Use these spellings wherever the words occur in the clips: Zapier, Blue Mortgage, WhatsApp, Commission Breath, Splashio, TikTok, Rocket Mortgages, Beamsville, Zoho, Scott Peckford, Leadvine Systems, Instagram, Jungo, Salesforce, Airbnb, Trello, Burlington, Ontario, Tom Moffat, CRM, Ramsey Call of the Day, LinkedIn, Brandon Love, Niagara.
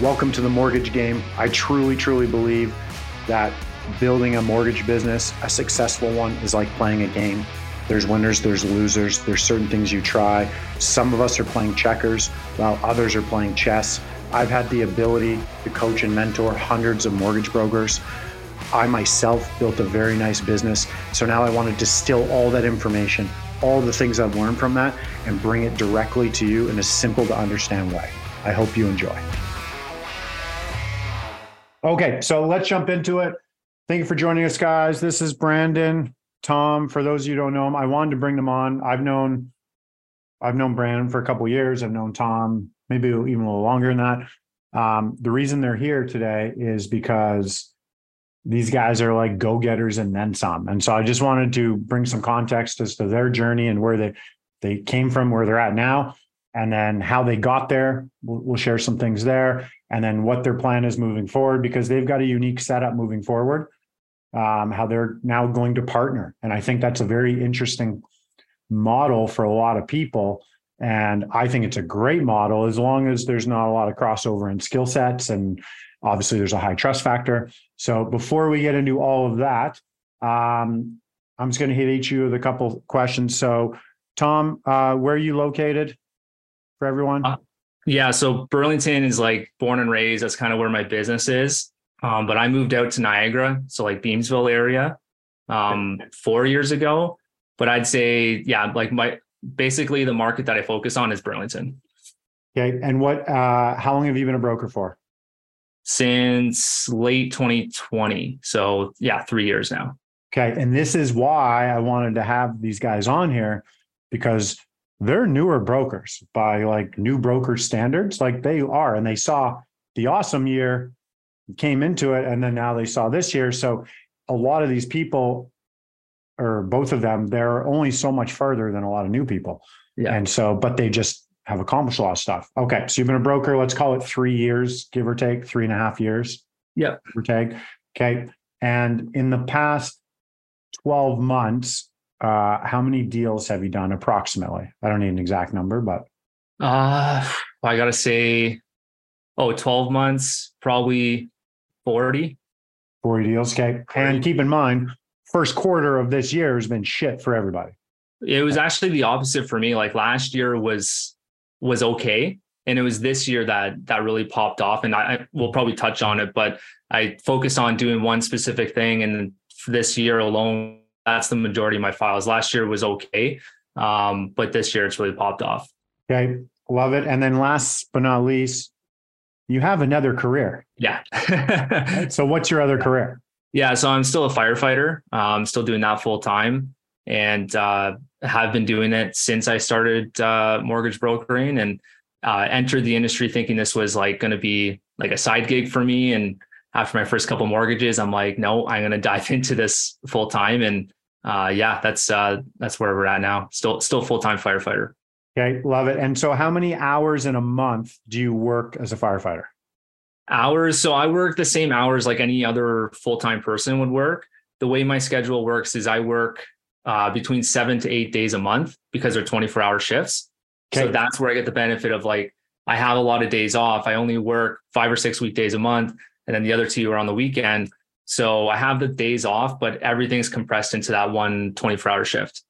Welcome to the mortgage game. I truly, truly believe that building a mortgage business, a successful one, is like playing a game. There's winners, there's losers, there's certain things you try. Some of us are playing checkers while others are playing chess. I've had the ability to coach and mentor hundreds of mortgage brokers. I myself built a very nice business. So now I want to distill all that information, all the things I've learned from that, and bring it directly to you in a simple to understand way. I hope you enjoy. Okay, so let's jump into it. Thank you for joining us, guys. This is Brandon, Tom. For those of you who don't know him, I wanted to bring them on. I've known Brandon for a couple of years. I've known Tom maybe even a little longer than that. The reason they're here today is because these guys are like go-getters and then some. And so I just wanted to bring some context as to their journey and where they came from, where they're at now, and then how they got there. We'll share some things there. And then what their plan is moving forward, because they've got a unique setup moving forward, how they're now going to partner. And I think that's a very interesting model for a lot of people. And I think it's a great model as long as there's not a lot of crossover in skill sets. And obviously there's a high trust factor. So before we get into all of that, I'm just going to hit each of you with a couple questions. So Tom, where are you located for everyone? Yeah. So Burlington is like born and raised. That's kind of where my business is. But I moved out to Niagara. So like Beamsville area 4 years ago, but I'd say, yeah, like basically the market that I focus on is Burlington. Okay. And how long have you been a broker for? Since late 2020. So yeah, 3 years now. Okay. And this is why I wanted to have these guys on here, because they're newer brokers by like new broker standards, like they are. And they saw the awesome year, came into it, and then now they saw this year. So a lot of these people, or both of them, they're only so much further than a lot of new people. Yeah. And so, but they just have accomplished a lot of stuff. Okay. So you've been a broker, let's call it 3 years, give or take, 3.5 years. Yeah. Give or take. Okay. And in the past 12 months, how many deals have you done approximately? I don't need an exact number, but. I got to say, 12 months, probably 40 deals. Okay. And keep in mind, first quarter of this year has been shit for everybody. It was actually the opposite for me. Like last year was okay. And it was this year that really popped off, and I will probably touch on it, but I focused on doing one specific thing. And for this year alone, that's the majority of my files. Last year was okay. But this year it's really popped off. Okay. Love it. And then last but not least, you have another career. Yeah. Right? So what's your other career? Yeah. So I'm still a firefighter. I'm still doing that full time, and have been doing it since I started mortgage brokering, and entered the industry thinking this was like going to be like a side gig for me. And after my first couple mortgages, I'm like, no, I'm going to dive into this full time. And that's where we're at now. Still full-time firefighter. Okay. Love it. And so how many hours in a month do you work as a firefighter? Hours. So I work the same hours like any other full-time person would work. The way my schedule works is I work between 7 to 8 days a month, because they're 24-hour shifts. Okay. So that's where I get the benefit of like, I have a lot of days off. I only work 5 or 6 weekdays a month, and then the other 2 are on the weekend. So I have the days off, but everything's compressed into that one 24-hour shift.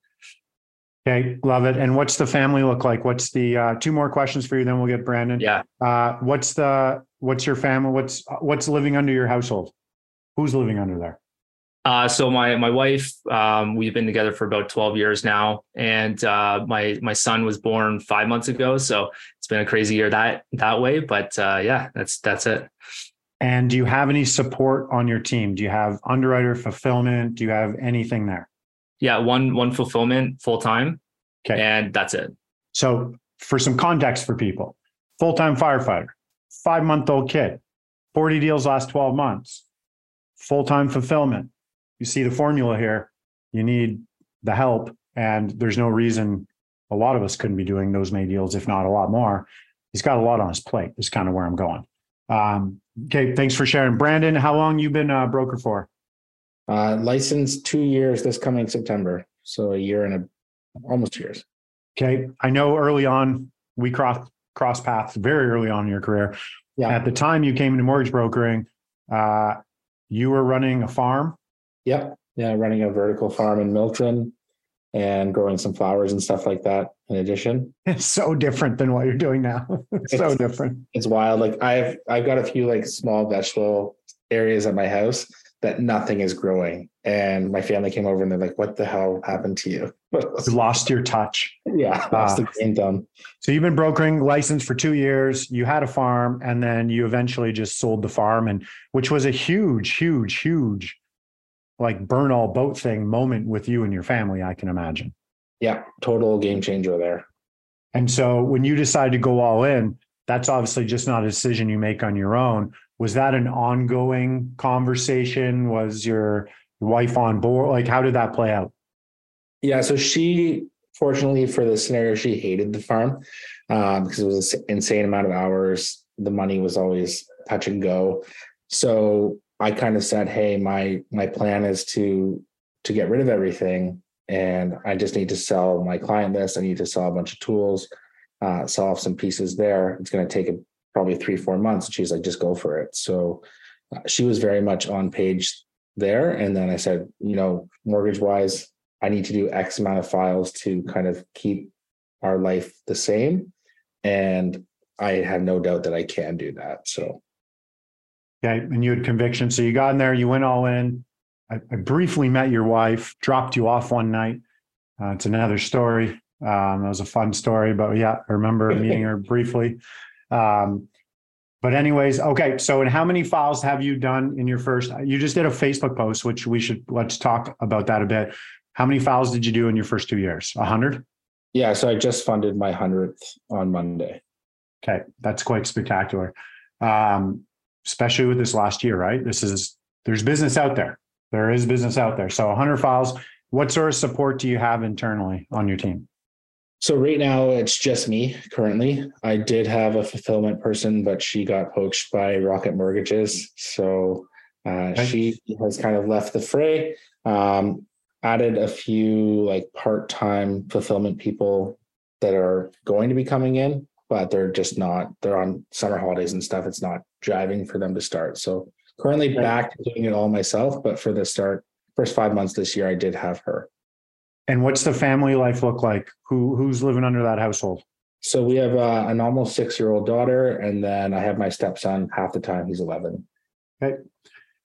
Okay. Love it. And what's the family look like? What's the, 2 more questions for you, then we'll get Brandon. Yeah. What's your family? What's living under your household? Who's living under there? So my wife, we've been together for about 12 years now. And, my son was born 5 months ago. So it's been a crazy year that way, but, yeah, that's it. And do you have any support on your team? Do you have underwriter, fulfillment? Do you have anything there? Yeah, one fulfillment full-time. Okay. And that's it. So for some context for people, full-time firefighter, 5-month-old kid, 40 deals last 12 months, full-time fulfillment. You see the formula here. You need the help, and there's no reason a lot of us couldn't be doing those many deals, if not a lot more. He's got a lot on his plate is kind of where I'm going. Okay, thanks for sharing. Brandon, how long you been a broker for? Licensed 2 years this coming September. So a year and almost 2 years. Okay. I know early on, we crossed paths very early on in your career. Yeah. At the time you came into mortgage brokering, you were running a farm. Yep. Yeah. Running a vertical farm in Milton and growing some flowers and stuff like that. In addition, it's so different than what you're doing now. It's so different. It's wild. Like I've got a few like small vegetable areas at my house that nothing is growing. And my family came over and they're like, what the hell happened to you? You lost your touch. Yeah. Lost the kingdom. So you've been brokering licensed for 2 years. You had a farm and then you eventually just sold the farm, and which was a huge like burn all boat thing moment with you and your family, I can imagine. Yeah. Total game changer there. And so when you decide to go all in, that's obviously just not a decision you make on your own. Was that an ongoing conversation? Was your wife on board? Like, how did that play out? Yeah. So she, fortunately for this scenario, she hated the farm because it was an insane amount of hours. The money was always touch and go. So I kind of said, hey, my plan is to get rid of everything. And I just need to sell my client list. I need to sell a bunch of tools, sell off some pieces there. It's going to take probably 3-4 months. And she's like, just go for it. So she was very much on page there. And then I said, you know, mortgage wise, I need to do X amount of files to kind of keep our life the same. And I have no doubt that I can do that. So. Okay. And you had conviction. So you got in there, you went all in. I briefly met your wife, dropped you off one night. It's another story. That was a fun story, but yeah, I remember meeting her briefly. But anyways, okay. So and how many files have you done in your first, you just did a Facebook post, which we should, let's talk about that a bit. How many files did you do in your first 2 years? 100? Yeah. So I just funded my 100th on Monday. Okay. That's quite spectacular. Especially with this last year, right? There's business out there. There is business out there. So 100 files. What sort of support do you have internally on your team? So right now it's just me currently. I did have a fulfillment person, but she got poached by Rocket Mortgages. So she has kind of left the fray, added a few like part-time fulfillment people that are going to be coming in, but they're on summer holidays and stuff. It's not driving for them to start. So currently back to doing it all myself, but for the start, first 5 months this year, I did have her. And what's the family life look like? Who's living under that household? So we have an almost 6-year-old daughter, and then I have my stepson half the time. He's 11. Okay.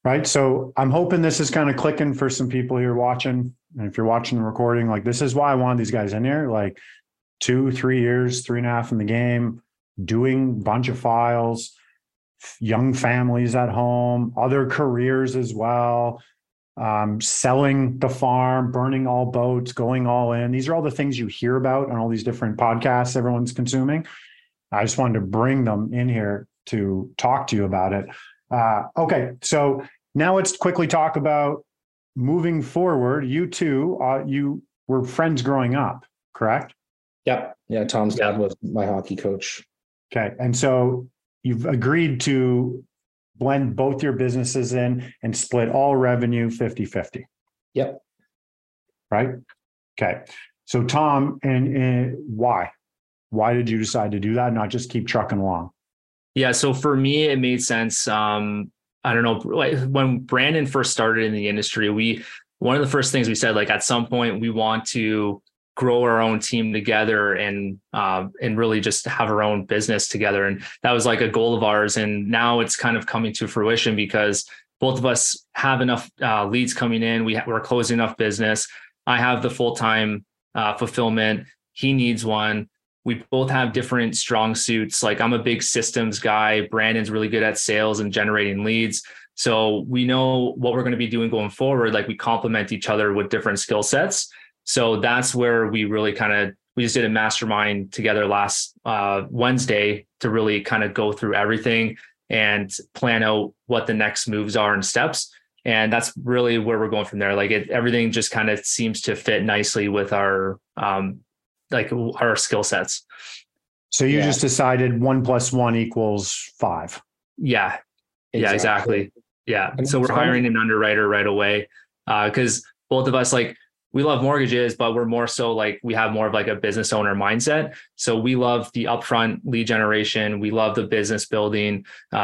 Right. So I'm hoping this is kind of clicking for some people here watching. And if you're watching the recording, like this is why I wanted these guys in here, like 2-3 years, 3.5 in the game, doing a bunch of files, young families at home, other careers as well. Selling the farm, burning all boats, going all in. These are all the things you hear about on all these different podcasts everyone's consuming. I just wanted to bring them in here to talk to you about it. Okay. So now let's quickly talk about moving forward. You two, you were friends growing up, correct? Yep. Yeah. Tom's dad was my hockey coach. Okay. And so you've agreed to blend both your businesses in and split all revenue 50-50. Yep. Right. Okay. So Tom, and why? Why did you decide to do that? Not just keep trucking along? Yeah. So for me, it made sense. I don't know, like when Brandon first started in the industry, one of the first things we said, like at some point we want to grow our own team together and really just have our own business together. And that was like a goal of ours. And now it's kind of coming to fruition because both of us have enough leads coming in. We're closing enough business. I have the full-time fulfillment. He needs one. We both have different strong suits. Like I'm a big systems guy. Brandon's really good at sales and generating leads. So we know what we're going to be doing going forward. Like we complement each other with different skill sets. So that's where we really we just did a mastermind together last Wednesday to really kind of go through everything and plan out what the next moves are and steps. And that's really where we're going from there. Like everything just kind of seems to fit nicely with our, like our skill sets. So you just decided 1 + 1 = 5. Yeah. Exactly. Yeah, exactly. Yeah. And so we're hiring an underwriter right away. Cause both of us, like, we love mortgages, but we're more so like, we have more of like a business owner mindset. So we love the upfront lead generation. We love the business building. We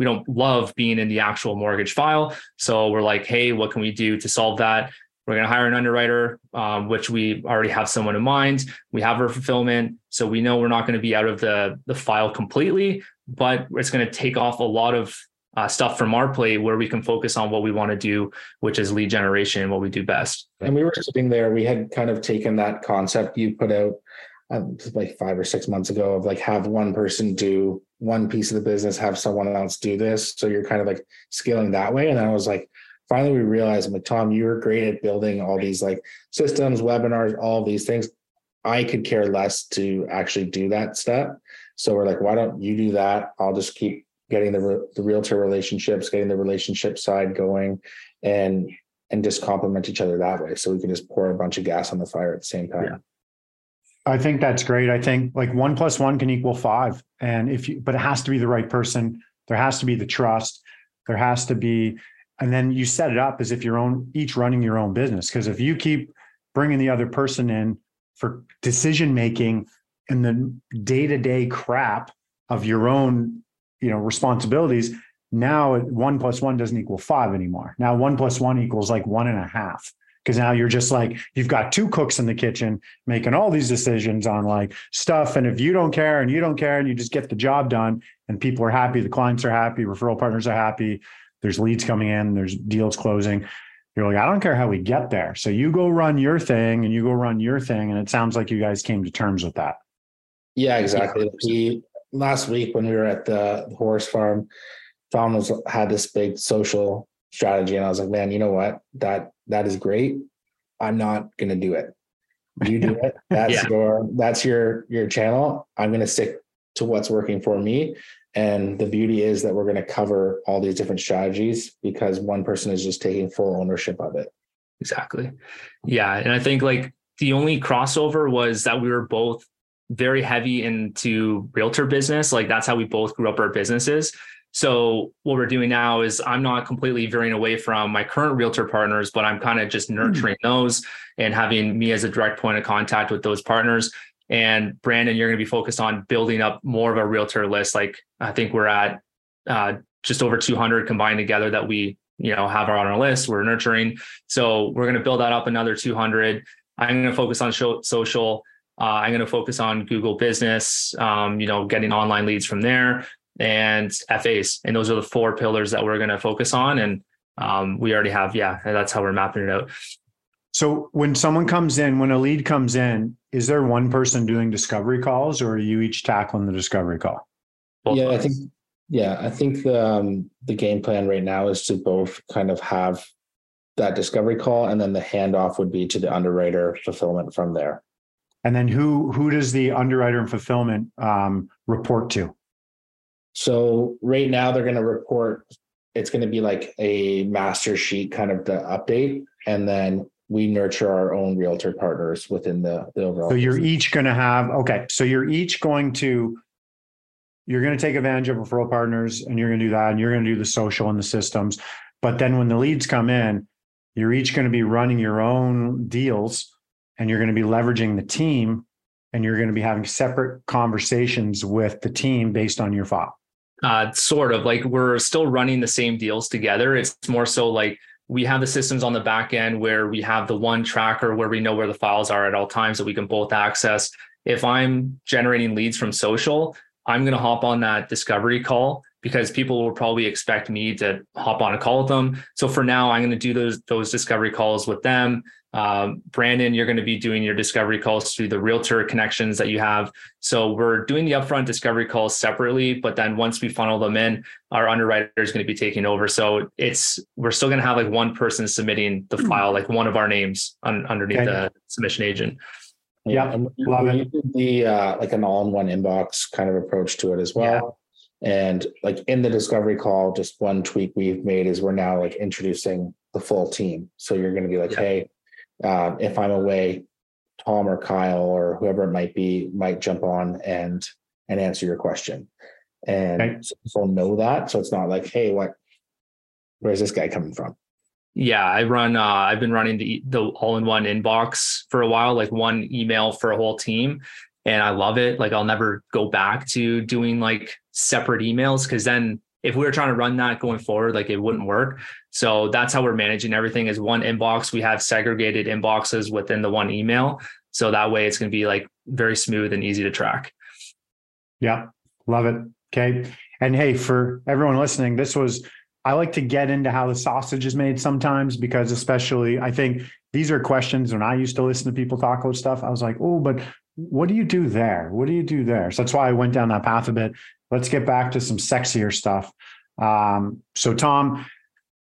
don't love being in the actual mortgage file. So we're like, hey, what can we do to solve that? We're going to hire an underwriter, which we already have someone in mind. We have our fulfillment. So we know we're not going to be out of the file completely, but it's going to take off a lot of stuff from our plate where we can focus on what we want to do, which is lead generation and what we do best. And we were sitting there, we had kind of taken that concept you put out like 5 or 6 months ago of like, have one person do one piece of the business, have someone else do this. So you're kind of like scaling that way. And I was like, finally, we realized, like, Tom, you were great at building all these like systems, webinars, all these things. I could care less to actually do that step. So we're like, why don't you do that? I'll just keep getting the realtor relationships, getting the relationship side going, and just complement each other that way. So we can just pour a bunch of gas on the fire at the same time. Yeah. I think that's great. I think like 1 + 1 = 5. And but it has to be the right person. There has to be the trust. There has to be. And then you set it up as if you're each running your own business. Because if you keep bringing the other person in for decision-making and the day-to-day crap of your own, responsibilities, now 1 + 1 doesn't equal 5 anymore. Now 1 + 1 equals like 1.5. Because now you're just like, you've got 2 cooks in the kitchen making all these decisions on like stuff. And if you don't care and you don't care and you just get the job done and people are happy, the clients are happy, referral partners are happy, there's leads coming in, there's deals closing. You're like, I don't care how we get there. So you go run your thing and you go run your thing. And it sounds like you guys came to terms with that. Yeah, exactly. Last week when we were at the horse farm, Tom had this big social strategy. And I was like, man, you know what? That is great. I'm not going to do it. You do it. That's your channel. I'm going to stick to what's working for me. And the beauty is that we're going to cover all these different strategies because one person is just taking full ownership of it. Exactly. Yeah. And I think like the only crossover was that we were both very heavy into realtor business. Like that's how we both grew up our businesses. So what we're doing now is I'm not completely veering away from my current realtor partners, but I'm kind of just nurturing those and having me as a direct point of contact with those partners. And Brandon, you're going to be focused on building up more of a realtor list. Like I think we're at just over 200 combined together that we, have on our list. We're nurturing. So we're going to build that up another 200. I'm going to focus on social. I'm going to focus on Google business, getting online leads from there and FAs. And those are the 4 pillars that we're going to focus on. And we already have. Yeah, that's how we're mapping it out. So when someone comes in, when a lead comes in, is there one person doing discovery calls or are you each tackling the discovery call? I think the game plan right now is to both kind of have that discovery call and then the handoff would be to the underwriter fulfillment from there. And then who does the underwriter and fulfillment report to? So right now they're going to report, it's going to be like a master sheet kind of the update. And then we nurture our own realtor partners within the overall. So you're business. You're going to take advantage of referral partners and you're going to do that. And you're going to do the social and the systems. But then when the leads come in, you're each going to be running your own deals and you're going to be leveraging the team and you're going to be having separate conversations with the team based on your file. Sort of like we're still running the same deals together. It's more so like, we have the systems on the back end where we have the one tracker where we know where the files are at all times that we can both access. If I'm generating leads from social, I'm going to hop on that discovery call because people will probably expect me to hop on a call with them. So for now, I'm going to do those discovery calls with them. Brandon, you're going to be doing your discovery calls through the realtor connections that you have. So we're doing the upfront discovery calls separately, but then once we funnel them in, our underwriter is going to be taking over. So we're still going to have like one person submitting the file, like one of our names underneath the submission agent. Yeah. Like an all-in-one inbox kind of approach to it as well. Yeah. And like in the discovery call, just one tweak we've made is we're now like introducing the full team. So you're going to be like, hey, if I'm away, Tom or Kyle or whoever it might be might jump on and answer your question. And people know that. So it's not like, hey, where's this guy coming from? Yeah, I run, I've been running the all-in-one inbox for a while, like one email for a whole team. And I love it. Like I'll never go back to doing like separate emails, because then if we were trying to run that going forward, like it wouldn't work. So that's how we're managing everything is one inbox. We have segregated inboxes within the one email. So that way it's going to be like very smooth and easy to track. Yeah. Love it. Okay. And hey, for everyone listening, I like to get into how the sausage is made sometimes, because especially I think these are questions when I used to listen to people talk about stuff. I was like, oh, but what do you do there? What do you do there? So that's why I went down that path a bit. Let's get back to some sexier stuff. So Tom,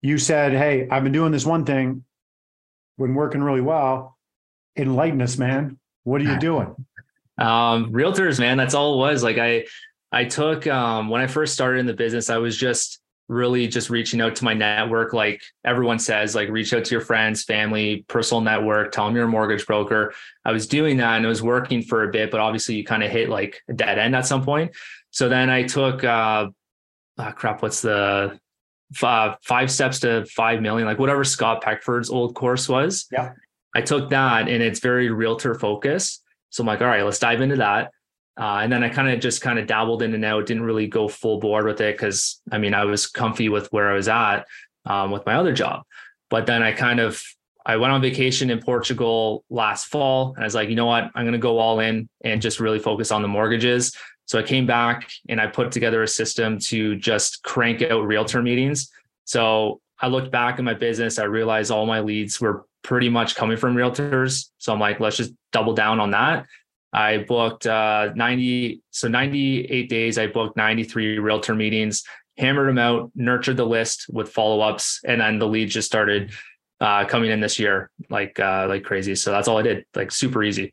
you said, hey, I've been doing this one thing, been working really well. Enlighten us, man. What are you doing? Realtors, man. That's all it was. Like I took, when I first started in the business, I was just reaching out to my network. Like everyone says, like reach out to your friends, family, personal network, tell them you're a mortgage broker. I was doing that and it was working for a bit, but obviously you kind of hit like a dead end at some point. So then I took, what's the 5 Steps to 5 Million, like whatever Scott Peckford's old course was. Yeah. I took that and it's very realtor focused. So I'm like, all right, let's dive into that. And then I kind of dabbled in and out, didn't really go full board with it. Cause I mean, I was comfy with where I was at, with my other job, but then I went on vacation in Portugal last fall and I was like, you know what, I'm going to go all in and just really focus on the mortgages. So I came back and I put together a system to just crank out realtor meetings. So I looked back at my business. I realized all my leads were pretty much coming from realtors. So I'm like, let's just double down on that. I booked 98 days. I booked 93 realtor meetings, hammered them out, nurtured the list with follow-ups. And then the leads just started coming in this year, like crazy. So that's all I did. Like super easy.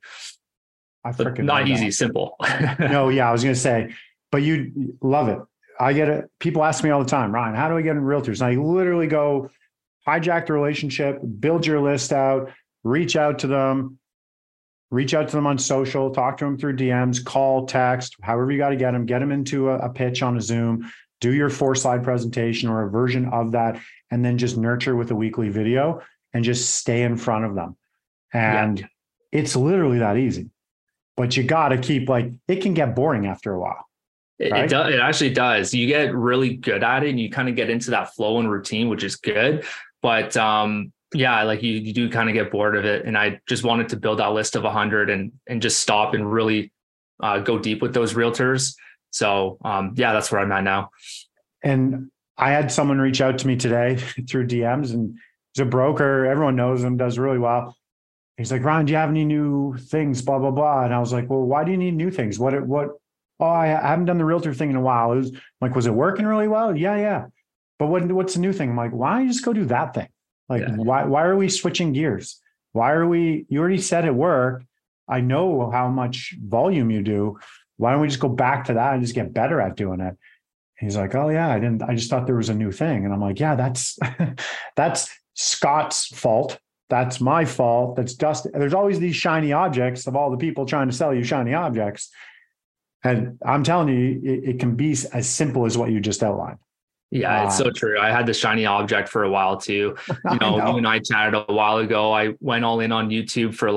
Not easy, simple. No. Yeah. I was going to say, but you love it. I get it. People ask me all the time, Ryan, how do I get in realtors? And I literally go, hijack the relationship, build your list out, reach out to them on social, talk to them through DMs, call, text, however you got to get them into a pitch on a Zoom, do your 4-slide presentation or a version of that, and then just nurture with a weekly video and just stay in front of them. And It's literally that easy, but you got to keep it can get boring after a while. Right? It does. It actually does. You get really good at it and you kind of get into that flow and routine, which is good. But, you do kind of get bored of it. And I just wanted to build that list of 100 and just stop and really go deep with those realtors. So that's where I'm at now. And I had someone reach out to me today through DMs, and he's a broker. Everyone knows him, does really well. He's like, Ron, do you have any new things, blah, blah, blah. And I was like, well, why do you need new things? Oh, I haven't done the realtor thing in a while. Was it working really well? Yeah. But what's the new thing? I'm like, why don't you just go do that thing? Why are we switching gears? You already said it worked. I know how much volume you do. Why don't we just go back to that and just get better at doing it? And he's like, oh yeah, I just thought there was a new thing. And I'm like, yeah, that's Scott's fault. That's my fault. That's dust. There's always these shiny objects of all the people trying to sell you shiny objects. And I'm telling you, it can be as simple as what you just outlined. Yeah, it's so true. I had the shiny object for a while too. You and I chatted a while ago. I went all in on YouTube for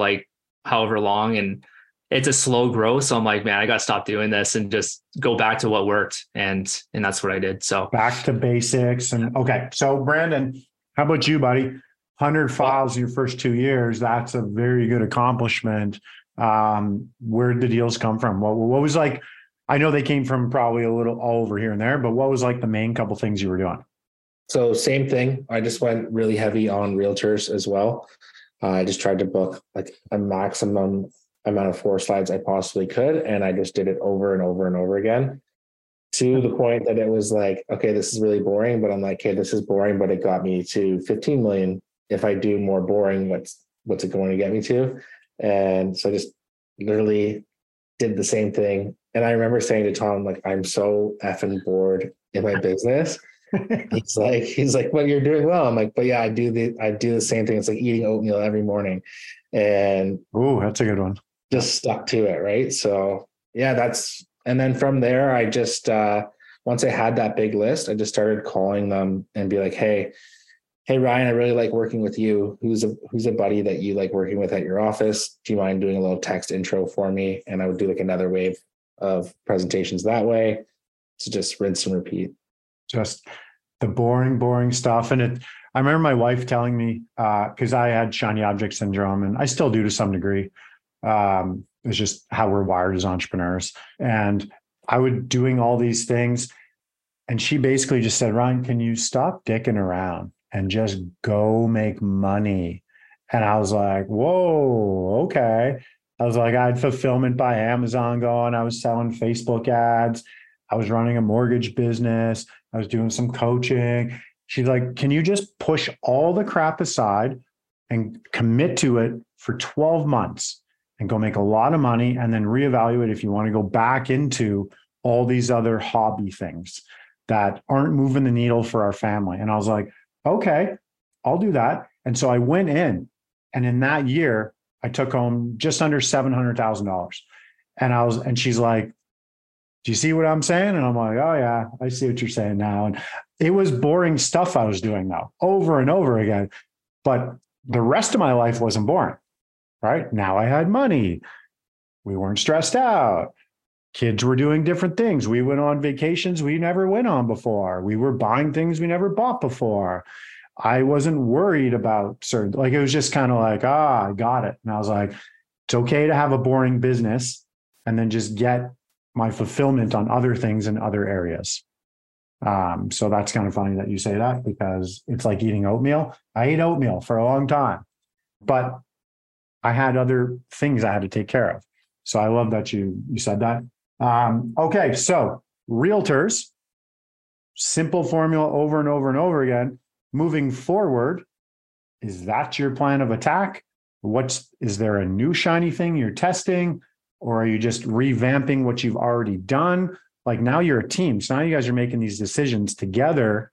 however long, and it's a slow growth. So I'm like, man, I got to stop doing this and just go back to what worked. And that's what I did. So back to basics. And okay. So Brandon, how about you, buddy? 100 files in your first 2 years. That's a very good accomplishment. Where did the deals come from? What was I know they came from probably a little all over here and there, but what was the main couple things you were doing? So same thing. I just went really heavy on realtors as well. I just tried to book a maximum amount of 4 slides I possibly could. And I just did it over and over and over again to the point that it was okay, this is really boring, but I'm hey, this is boring, but it got me to 15 million. If I do more boring, what's it going to get me to? And so I just literally did the same thing. And I remember saying to Tom, I'm so effing bored in my business. He's like, well, you're doing well. I'm like, but yeah, I do the same thing. It's like eating oatmeal every morning. And ooh, that's a good one. Just stuck to it. Right. So yeah, and then from there, I just, once I had that big list, I just started calling them and be like, hey, hey, Ryan, I really like working with you. Who's a buddy that you like working with at your office? Do you mind doing a little text intro for me? And I would do like another wave of presentations that way. So just rinse and repeat. Just the boring stuff. And I remember my wife telling me, because I had shiny object syndrome, and I still do to some degree. It's just how we're wired as entrepreneurs. And I was doing all these things, and she basically just said, Ryan, can you stop dicking around and just go make money? And I was like, whoa, okay. I was like, I had fulfillment by Amazon going, I was selling Facebook ads, I was running a mortgage business, I was doing some coaching. She's like, can you just push all the crap aside and commit to it for 12 months and go make a lot of money, and then reevaluate if you want to go back into all these other hobby things that aren't moving the needle for our family? And I was like, okay, I'll do that. And so I went in, and in that year, I took home just under $700,000. And she's like, do you see what I'm saying? And I'm like, oh yeah, I see what you're saying now. And it was boring stuff I was doing though, over and over again. But the rest of my life wasn't boring, right? Now I had money. We weren't stressed out. Kids were doing different things. We went on vacations we never went on before. We were buying things we never bought before. I wasn't worried about certain, like, it was just kind of like, I got it. And I was like, it's okay to have a boring business and then just get my fulfillment on other things in other areas. So that's kind of funny that you say that, because it's like eating oatmeal. I ate oatmeal for a long time, but I had other things I had to take care of. So I love that you said that. Okay, so realtors, simple formula over and over and over again. Moving forward, is that your plan of attack? Is there a new shiny thing you're testing? Or are you just revamping what you've already done? Like, now you're a team. So now you guys are making these decisions together.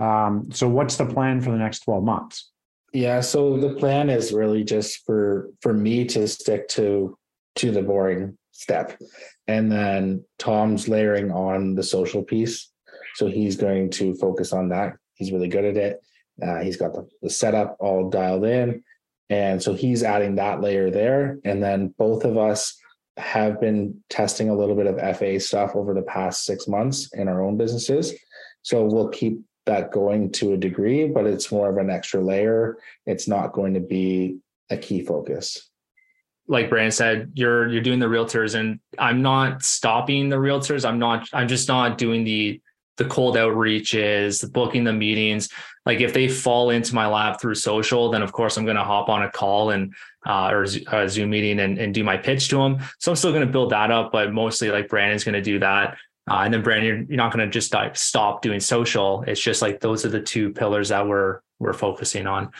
So what's the plan for the next 12 months? Yeah, so the plan is really just for me to stick to the boring step. And then Tom's layering on the social piece. So he's going to focus on that. He's really good at it. He's got the setup all dialed in. And so he's adding that layer there. And then both of us have been testing a little bit of FA stuff over the past 6 months in our own businesses. So we'll keep that going to a degree, but it's more of an extra layer. It's not going to be a key focus. Like Brandon said, you're doing the realtors, and I'm not stopping the realtors. I'm just not doing the cold outreaches, the booking, the meetings. Like, if they fall into my lap through social, then of course I'm going to hop on a call and or a Zoom meeting and do my pitch to them. So I'm still going to build that up, but mostly like Brandon's going to do that. And then Brandon, you're not going to just stop doing social. It's just like, those are the two pillars that we're focusing on.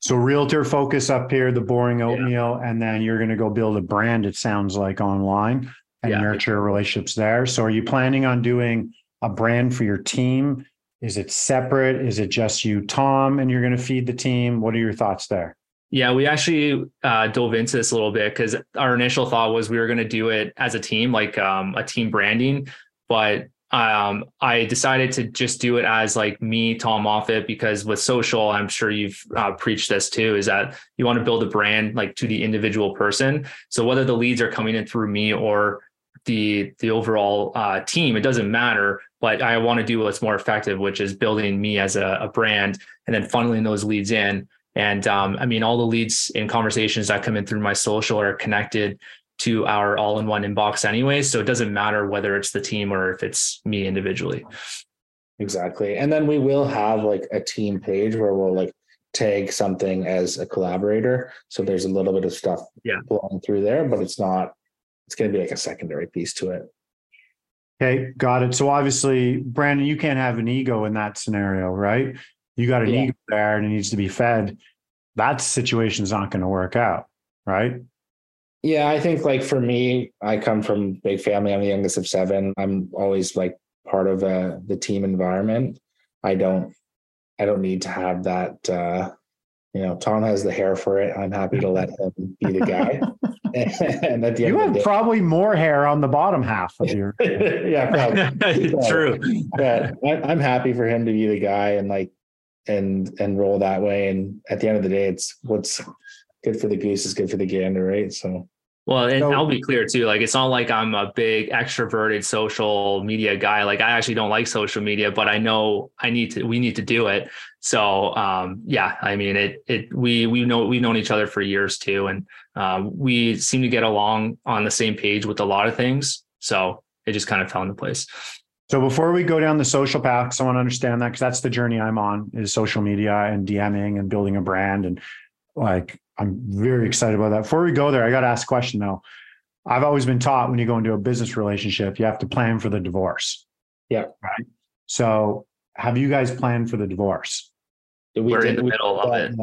So realtor focus up here, the boring oatmeal, and then you're going to go build a brand, it sounds like, online and nurture relationships there. So are you planning on doing a brand for your team? Is it separate? Is it just you, Tom, and you're going to feed the team? What are your thoughts there? Yeah, we actually dove into this a little bit, because our initial thought was we were going to do it as a team, like a team branding. But I decided to just do it as like me, Tom Moffat, because with social, I'm sure you've preached this too, is that you want to build a brand like to the individual person. So whether the leads are coming in through me or the overall team, it doesn't matter. But I want to do what's more effective, which is building me as a brand and then funneling those leads in. And I mean, all the leads and conversations that come in through my social are connected to our all-in-one inbox anyway. So it doesn't matter whether it's the team or if it's me individually. Exactly. And then we will have like a team page where we'll like tag something as a collaborator. So there's a little bit of stuff blowing through there, but it's going to be like a secondary piece to it. Okay. Got it. So obviously, Brandon, you can't have an ego in that scenario, right? You got an ego there and it needs to be fed. That situation's not going to work out, right? Yeah, I think like for me, I come from a big family. I'm the youngest of seven. I'm always like part of the team environment. I don't need to have that. Tom has the hair for it. I'm happy to let him be the guy. And at the you end have of the day, probably more hair on the bottom half of your. Yeah, probably. True. But I'm happy for him to be the guy, and like and roll that way. And at the end of the day, it's what's good for the goose is good for the gander, right? So. Well, and I'll be clear too. Like, it's not like I'm a big extroverted social media guy. Like, I actually don't like social media, but I know we need to do it. So, yeah, I mean, we've known each other for years too. And, we seem to get along on the same page with a lot of things. So it just kind of fell into place. So before we go down the social path, 'cause I want to understand that, 'cause that's the journey I'm on, is social media and DMing and building a brand. And like, I'm very excited about that. Before we go there, I got to ask a question though. I've always been taught when you go into a business relationship, you have to plan for the divorce. Yeah. Right. So have you guys planned for the divorce? We're in the middle of it.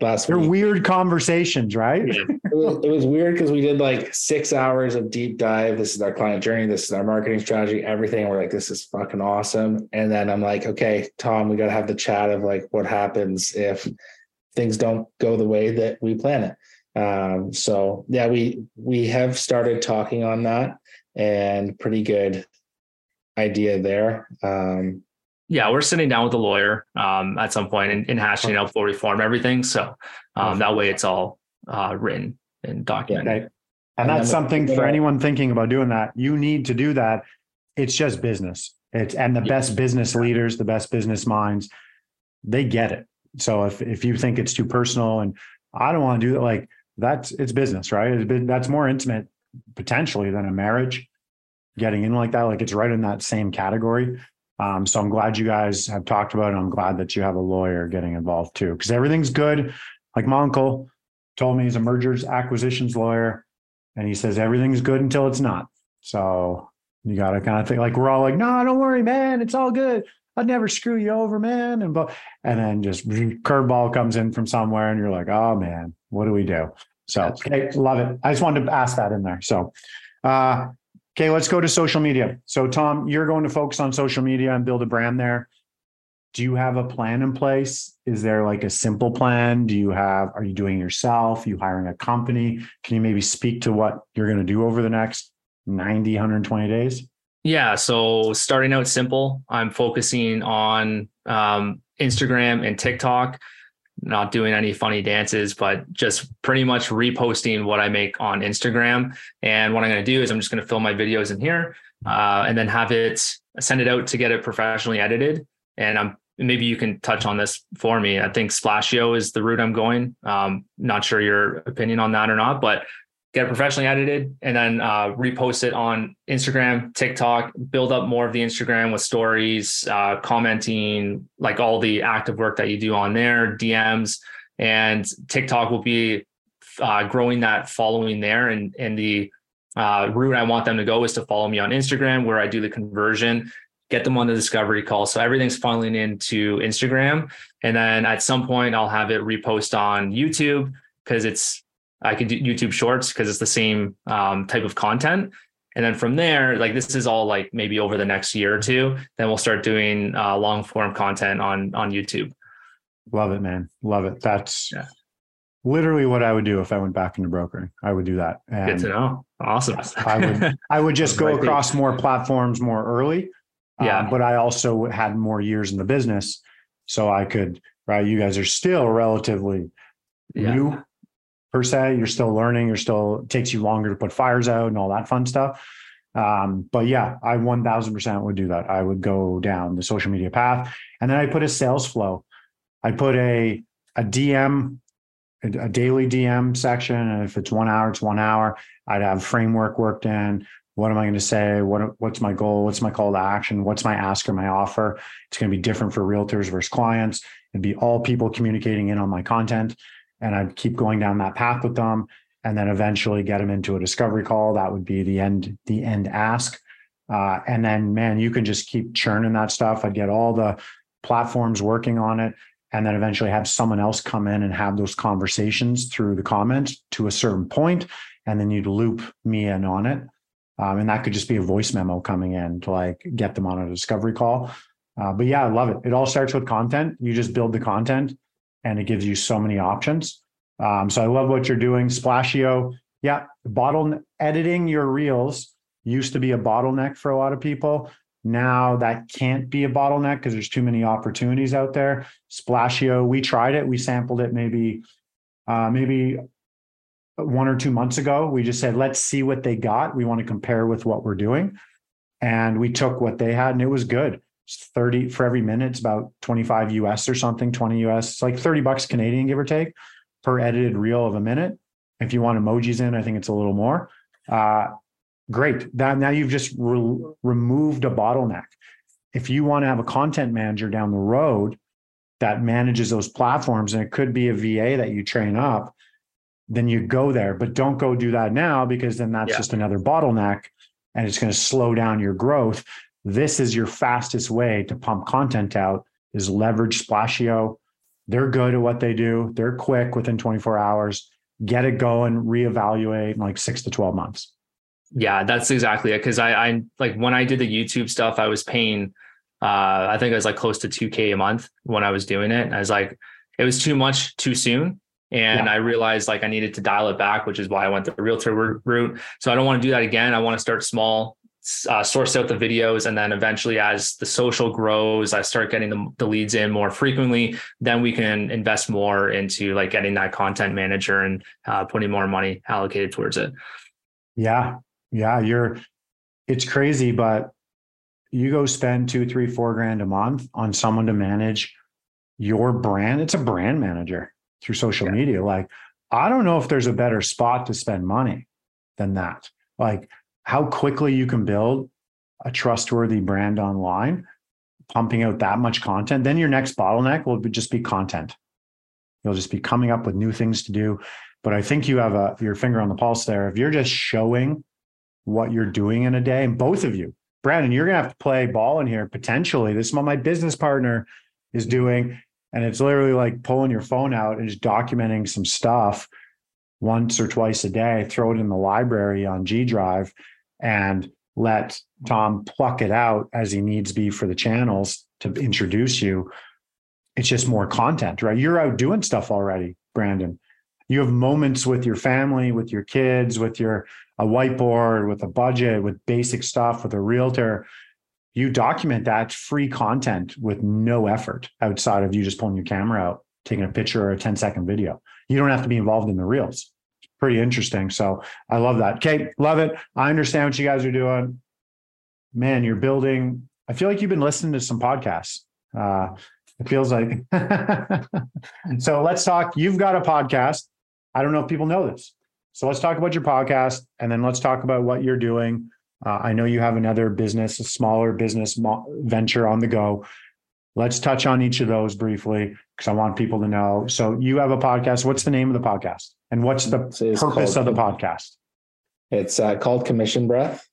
Last week. They're weird conversations, right? Yeah. it was weird because we did like 6 hours of deep dive. This is our client journey. This is our marketing strategy, everything. We're like, this is fucking awesome. And then I'm like, okay, Tom, we got to have the chat of like, what happens if things don't go the way that we plan it. So yeah, we have started talking on that, and pretty good idea there. Yeah, we're sitting down with a lawyer at some point and hashing out full reform everything. So that way it's all written and documented. Yeah, right. And that's something for anyone thinking about doing that. You need to do that. It's just business. And the best business leaders, the best business minds, they get it. So if you think it's too personal and I don't want to do that, like it's business, right? That's more intimate potentially than a marriage, getting in like that. Like it's right in that same category. So I'm glad you guys have talked about it. I'm glad that you have a lawyer getting involved too, because everything's good. Like my uncle told me, he's a mergers acquisitions lawyer, and he says, everything's good until it's not. So you got to kind of think like, we're all like, no, don't worry, man. It's all good. I'd never screw you over, man. And then just curveball comes in from somewhere and you're like, oh man, what do we do? So, okay, love it. I just wanted to ask that in there. So, okay, let's go to social media. So Tom, you're going to focus on social media and build a brand there. Do you have a plan in place? Is there like a simple plan? Are you doing it yourself? Are you hiring a company? Can you maybe speak to what you're going to do over the next 90, 120 days? Yeah. So starting out simple, I'm focusing on Instagram and TikTok, not doing any funny dances, but just pretty much reposting what I make on Instagram. And what I'm going to do is I'm just going to film my videos in here and then send it out to get it professionally edited. And maybe you can touch on this for me. I think Splashio is the route I'm going. Not sure your opinion on that or not, but get it professionally edited and then repost it on Instagram, TikTok, build up more of the Instagram with stories, commenting, like all the active work that you do on there, DMs, and TikTok will be growing that following there. And the route I want them to go is to follow me on Instagram, where I do the conversion, get them on the discovery call. So everything's funneling into Instagram. And then at some point I'll have it repost on YouTube, because I can do YouTube shorts because it's the same type of content. And then from there, like this is all like maybe over the next year or two, then we'll start doing long form content on YouTube. Love it, man. Love it. That's literally what I would do if I went back into brokering. I would do that. And good to know. Awesome. I would just go across more platforms more early. But I also had more years in the business. So I could, right? You guys are still relatively new. Per se, you're still learning, it takes you longer to put fires out and all that fun stuff. But yeah, I 1000% would do that. I would go down the social media path. And then I put a sales flow. I put a DM, a daily DM section. And if it's 1 hour, it's 1 hour. I'd have framework worked in. What am I going to say? What's my goal? What's my call to action? What's my ask or my offer? It's going to be different for realtors versus clients. It'd be all people communicating in on my content. And I'd keep going down that path with them and then eventually get them into a discovery call. That would be the end ask. And then, man, you can just keep churning that stuff. I'd get all the platforms working on it and then eventually have someone else come in and have those conversations through the comments to a certain point. And then you'd loop me in on it. And that could just be a voice memo coming in to like get them on a discovery call. But yeah, I love it. It all starts with content. You just build the content. And it gives you so many options. So I love what you're doing. Splashio. Yeah. Editing your reels used to be a bottleneck for a lot of people. Now that can't be a bottleneck because there's too many opportunities out there. Splashio, we tried it. We sampled it maybe 1 or 2 months ago. We just said, let's see what they got. We want to compare with what we're doing. And we took what they had and it was good. It's 30 for every minute. It's about 25 US or something, 20 US. It's like $30 Canadian, give or take, per edited reel of a minute. If you want emojis in, I think it's a little more. Great. That, now you've just removed a bottleneck. If you want to have a content manager down the road that manages those platforms, and it could be a VA that you train up, then you go there, but don't go do that now, because then that's just another bottleneck and it's going to slow down your growth. This is your fastest way to pump content out, is leverage Splashio. They're good at what they do. They're quick, within 24 hours. Get it going, reevaluate in like 6 to 12 months. Yeah, that's exactly it. Cause I like when I did the YouTube stuff, I was paying, I think I was like close to $2,000 a month when I was doing it. And I was like, it was too much too soon. And I realized like I needed to dial it back, which is why I went the realtor route. So I don't want to do that again. I want to start small, source out the videos. And then eventually as the social grows, I start getting the leads in more frequently, then we can invest more into like getting that content manager and putting more money allocated towards it. Yeah. Yeah, it's crazy, but you go spend $2,000, $3,000, $4,000 a month on someone to manage your brand. It's a brand manager through social media. Like, I don't know if there's a better spot to spend money than that. Like, how quickly you can build a trustworthy brand online, pumping out that much content. Then your next bottleneck will just be content. You'll just be coming up with new things to do. But I think you have your finger on the pulse there. If you're just showing what you're doing in a day. And both of you, Brandon, you're going to have to play ball in here. Potentially, this is what my business partner is doing. And it's literally like pulling your phone out and just documenting some stuff once or twice a day, throw it in the library on G Drive and let Tom pluck it out as he needs be for the channels to introduce you. It's just more content, right? You're out doing stuff already, Brandon. You have moments with your family, with your kids, with a whiteboard, with a budget, with basic stuff, with a realtor. You document that free content with no effort outside of you just pulling your camera out, taking a picture or a 10-second video. You don't have to be involved in the reels. It's pretty interesting. So I love that. Kate, love it. I understand what you guys are doing. Man, you're building. I feel like you've been listening to some podcasts. It feels like. So let's talk. You've got a podcast. I don't know if people know this. So let's talk about your podcast and then let's talk about what you're doing. I know you have another business, a smaller business venture on the go. Let's touch on each of those briefly because I want people to know. So you have a podcast. What's the name of the podcast? And what's the purpose of the podcast? It's called Commission Breath.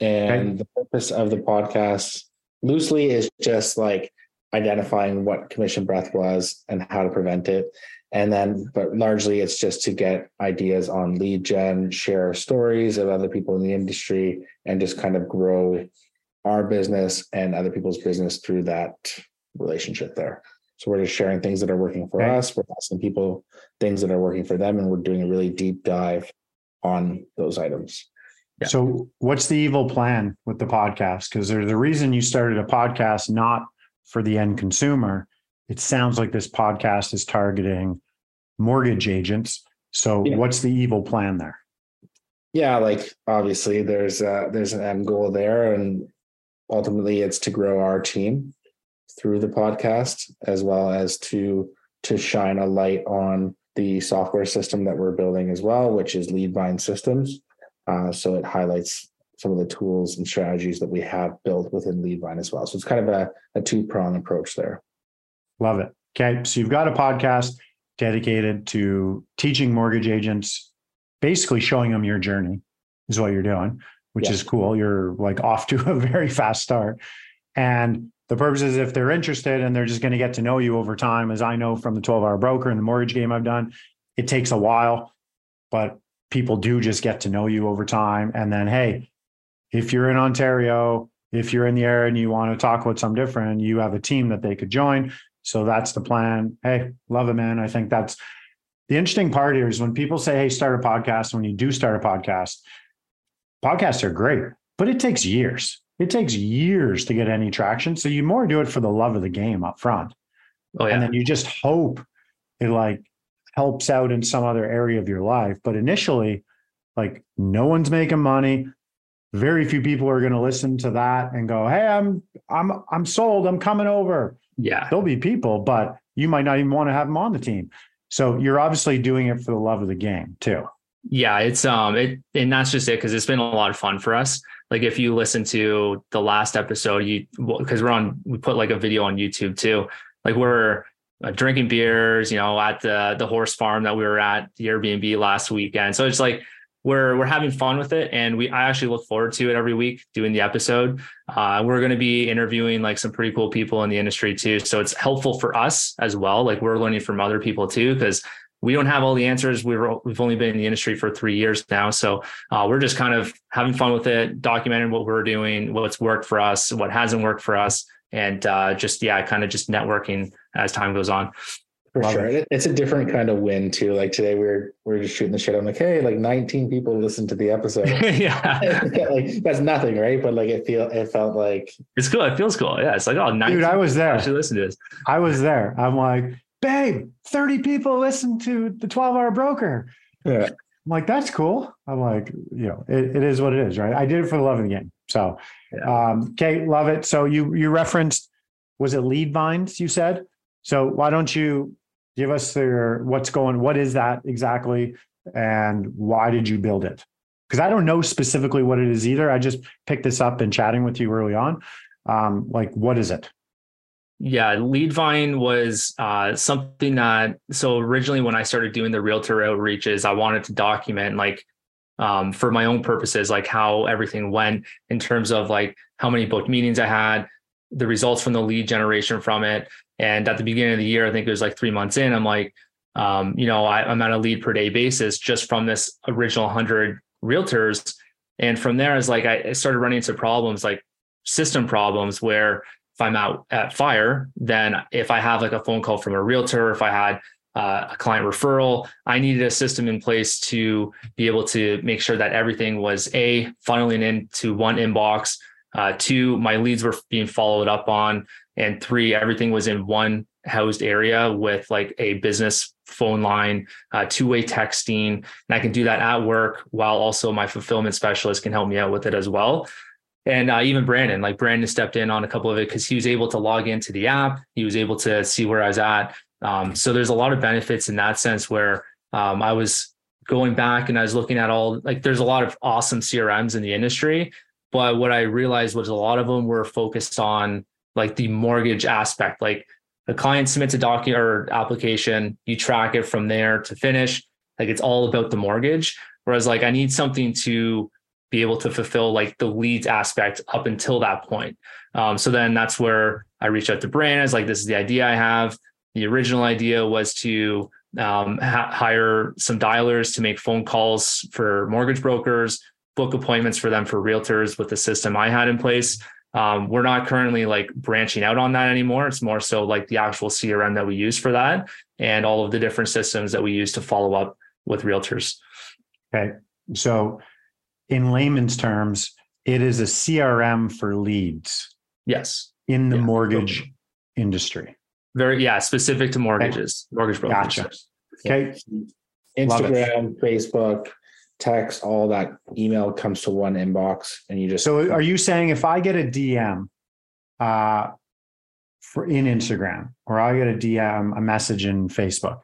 And the purpose of the podcast loosely is just like identifying what commission breath was and how to prevent it. And then, but largely it's just to get ideas on lead gen, share stories of other people in the industry, and just kind of grow our business and other people's business through that relationship there. So we're just sharing things that are working for us. We're asking people things that are working for them, and we're doing a really deep dive on those items. Yeah. So what's the evil plan with the podcast? Because there's a reason you started a podcast, not for the end consumer. It sounds like this podcast is targeting mortgage agents. So what's the evil plan there? Yeah, like obviously there's an end goal there, and ultimately it's to grow our team through the podcast, as well as to shine a light on the software system that we're building as well, which is Leadvine Systems. So it highlights some of the tools and strategies that we have built within Leadvine as well. So it's kind of a two-pronged approach there. Love it. Okay. So you've got a podcast dedicated to teaching mortgage agents, basically showing them your journey is what you're doing, which is cool. You're like off to a very fast start. And the purpose is if they're interested and they're just going to get to know you over time, as I know from the 12-hour broker and the mortgage game I've done, it takes a while, but people do just get to know you over time. And then, hey, if you're in Ontario, if you're in the area and you want to talk about something different, you have a team that they could join. So that's the plan. Hey, love it, man. I think that's the interesting part here is when people say, hey, start a podcast, when you do start a podcast, podcasts are great, but it takes years. It takes years to get any traction. So you more do it for the love of the game up front. Oh, yeah. And then you just hope it like helps out in some other area of your life. But initially, like no one's making money. Very few people are going to listen to that and go, hey, I'm sold. I'm coming over. Yeah. There'll be people, but you might not even want to have them on the team. So you're obviously doing it for the love of the game too. Yeah. It's, and that's just it. 'Cause it's been a lot of fun for us. Like if you listen to the last episode, we put like a video on YouTube too. Like we're drinking beers, you know, at the horse farm that we were at, the Airbnb last weekend. So it's like, we're having fun with it. And I actually look forward to it every week doing the episode. We're going to be interviewing like some pretty cool people in the industry too. So it's helpful for us as well. Like we're learning from other people too, because we don't have all the answers. We've only been in the industry for 3 years now. So we're just kind of having fun with it, documenting what we're doing, what's worked for us, what hasn't worked for us. And just networking as time goes on. For sure. It's a different kind of win too. Like today we're just shooting the shit. I'm like, hey, like 19 people listened to the episode. Yeah. Like that's nothing, right? But like it felt like it's cool. It feels cool. Yeah. It's like, oh, 19 dude, I was there. Actually listened to this. I was there. I'm like, babe, 30 people listened to the 12-hour broker. Yeah. I'm like, that's cool. I'm like, you know, it is what it is, right? I did it for the love of the game. So, yeah. Okay, love it. So you referenced, was it Leadvine, you said? So why don't you give us what is that exactly? And why did you build it? Because I don't know specifically what it is either. I just picked this up in chatting with you early on. What is it? Yeah, Leadvine was something that, so originally when I started doing the realtor outreaches, I wanted to document like for my own purposes, like how everything went in terms of like how many booked meetings I had, the results from the lead generation from it. And at the beginning of the year, I think it was like 3 months in, I'm like, I'm at a lead per day basis just from this original 100 realtors. And from there, it's like, I started running into problems, like system problems where if I'm out at fire, then if I have like a phone call from a realtor, if I had a client referral, I needed a system in place to be able to make sure that everything was A, funneling into one inbox, two, my leads were being followed up on, and three, everything was in one housed area with like a business phone line, two-way texting. And I can do that at work while also my fulfillment specialist can help me out with it as well. And even Brandon stepped in on a couple of it because he was able to log into the app. He was able to see where I was at. So there's a lot of benefits in that sense where I was going back and I was looking at all, like there's a lot of awesome CRMs in the industry. But what I realized was a lot of them were focused on like the mortgage aspect, like the client submits a document or application, you track it from there to finish. Like it's all about the mortgage. Whereas like I need something to be able to fulfill like the leads aspect up until that point. So then that's where I reached out to Brandon. I was like, this is the idea I have. The original idea was to hire some dialers to make phone calls for mortgage brokers, book appointments for them for realtors with the system I had in place. We're not currently like branching out on that anymore. It's more so like the actual CRM that we use for that and all of the different systems that we use to follow up with realtors. Okay. So in layman's terms, it is a CRM for leads. Yes. In the mortgage industry. Specific to mortgages, mortgage brokers. Gotcha. Okay. Instagram, Facebook, text, all that email comes to one inbox and you just... So are you saying if I get a DM in Instagram or I get a message in Facebook,